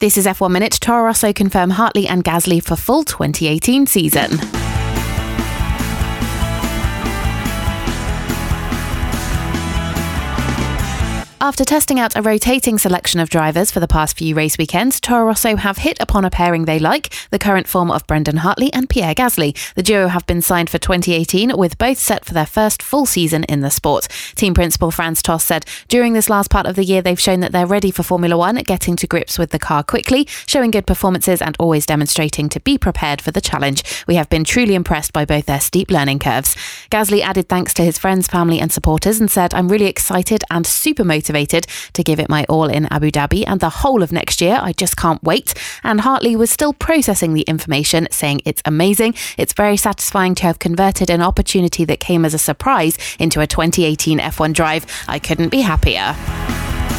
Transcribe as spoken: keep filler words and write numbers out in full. This is F one Minute. Toro Rosso confirm Hartley and Gasly for full twenty eighteen season. After testing out a rotating selection of drivers for the past few race weekends, Toro Rosso have hit upon a pairing they like, the current form of Brendon Hartley and Pierre Gasly. The duo have been signed for twenty eighteen, with both set for their first full season in the sport. Team principal Franz Tost said, "During this last part of the year, they've shown that they're ready for Formula One, getting to grips with the car quickly, showing good performances and always demonstrating to be prepared for the challenge. We have been truly impressed by both their steep learning curves." Gasly added thanks to his friends, family and supporters and said, "I'm really excited and super motivated to give it my all in Abu Dhabi and the whole of next year. I just can't wait." And Hartley was still processing the information, saying, "It's amazing. It's very satisfying to have converted an opportunity that came as a surprise into a twenty eighteen F one drive. I couldn't be happier."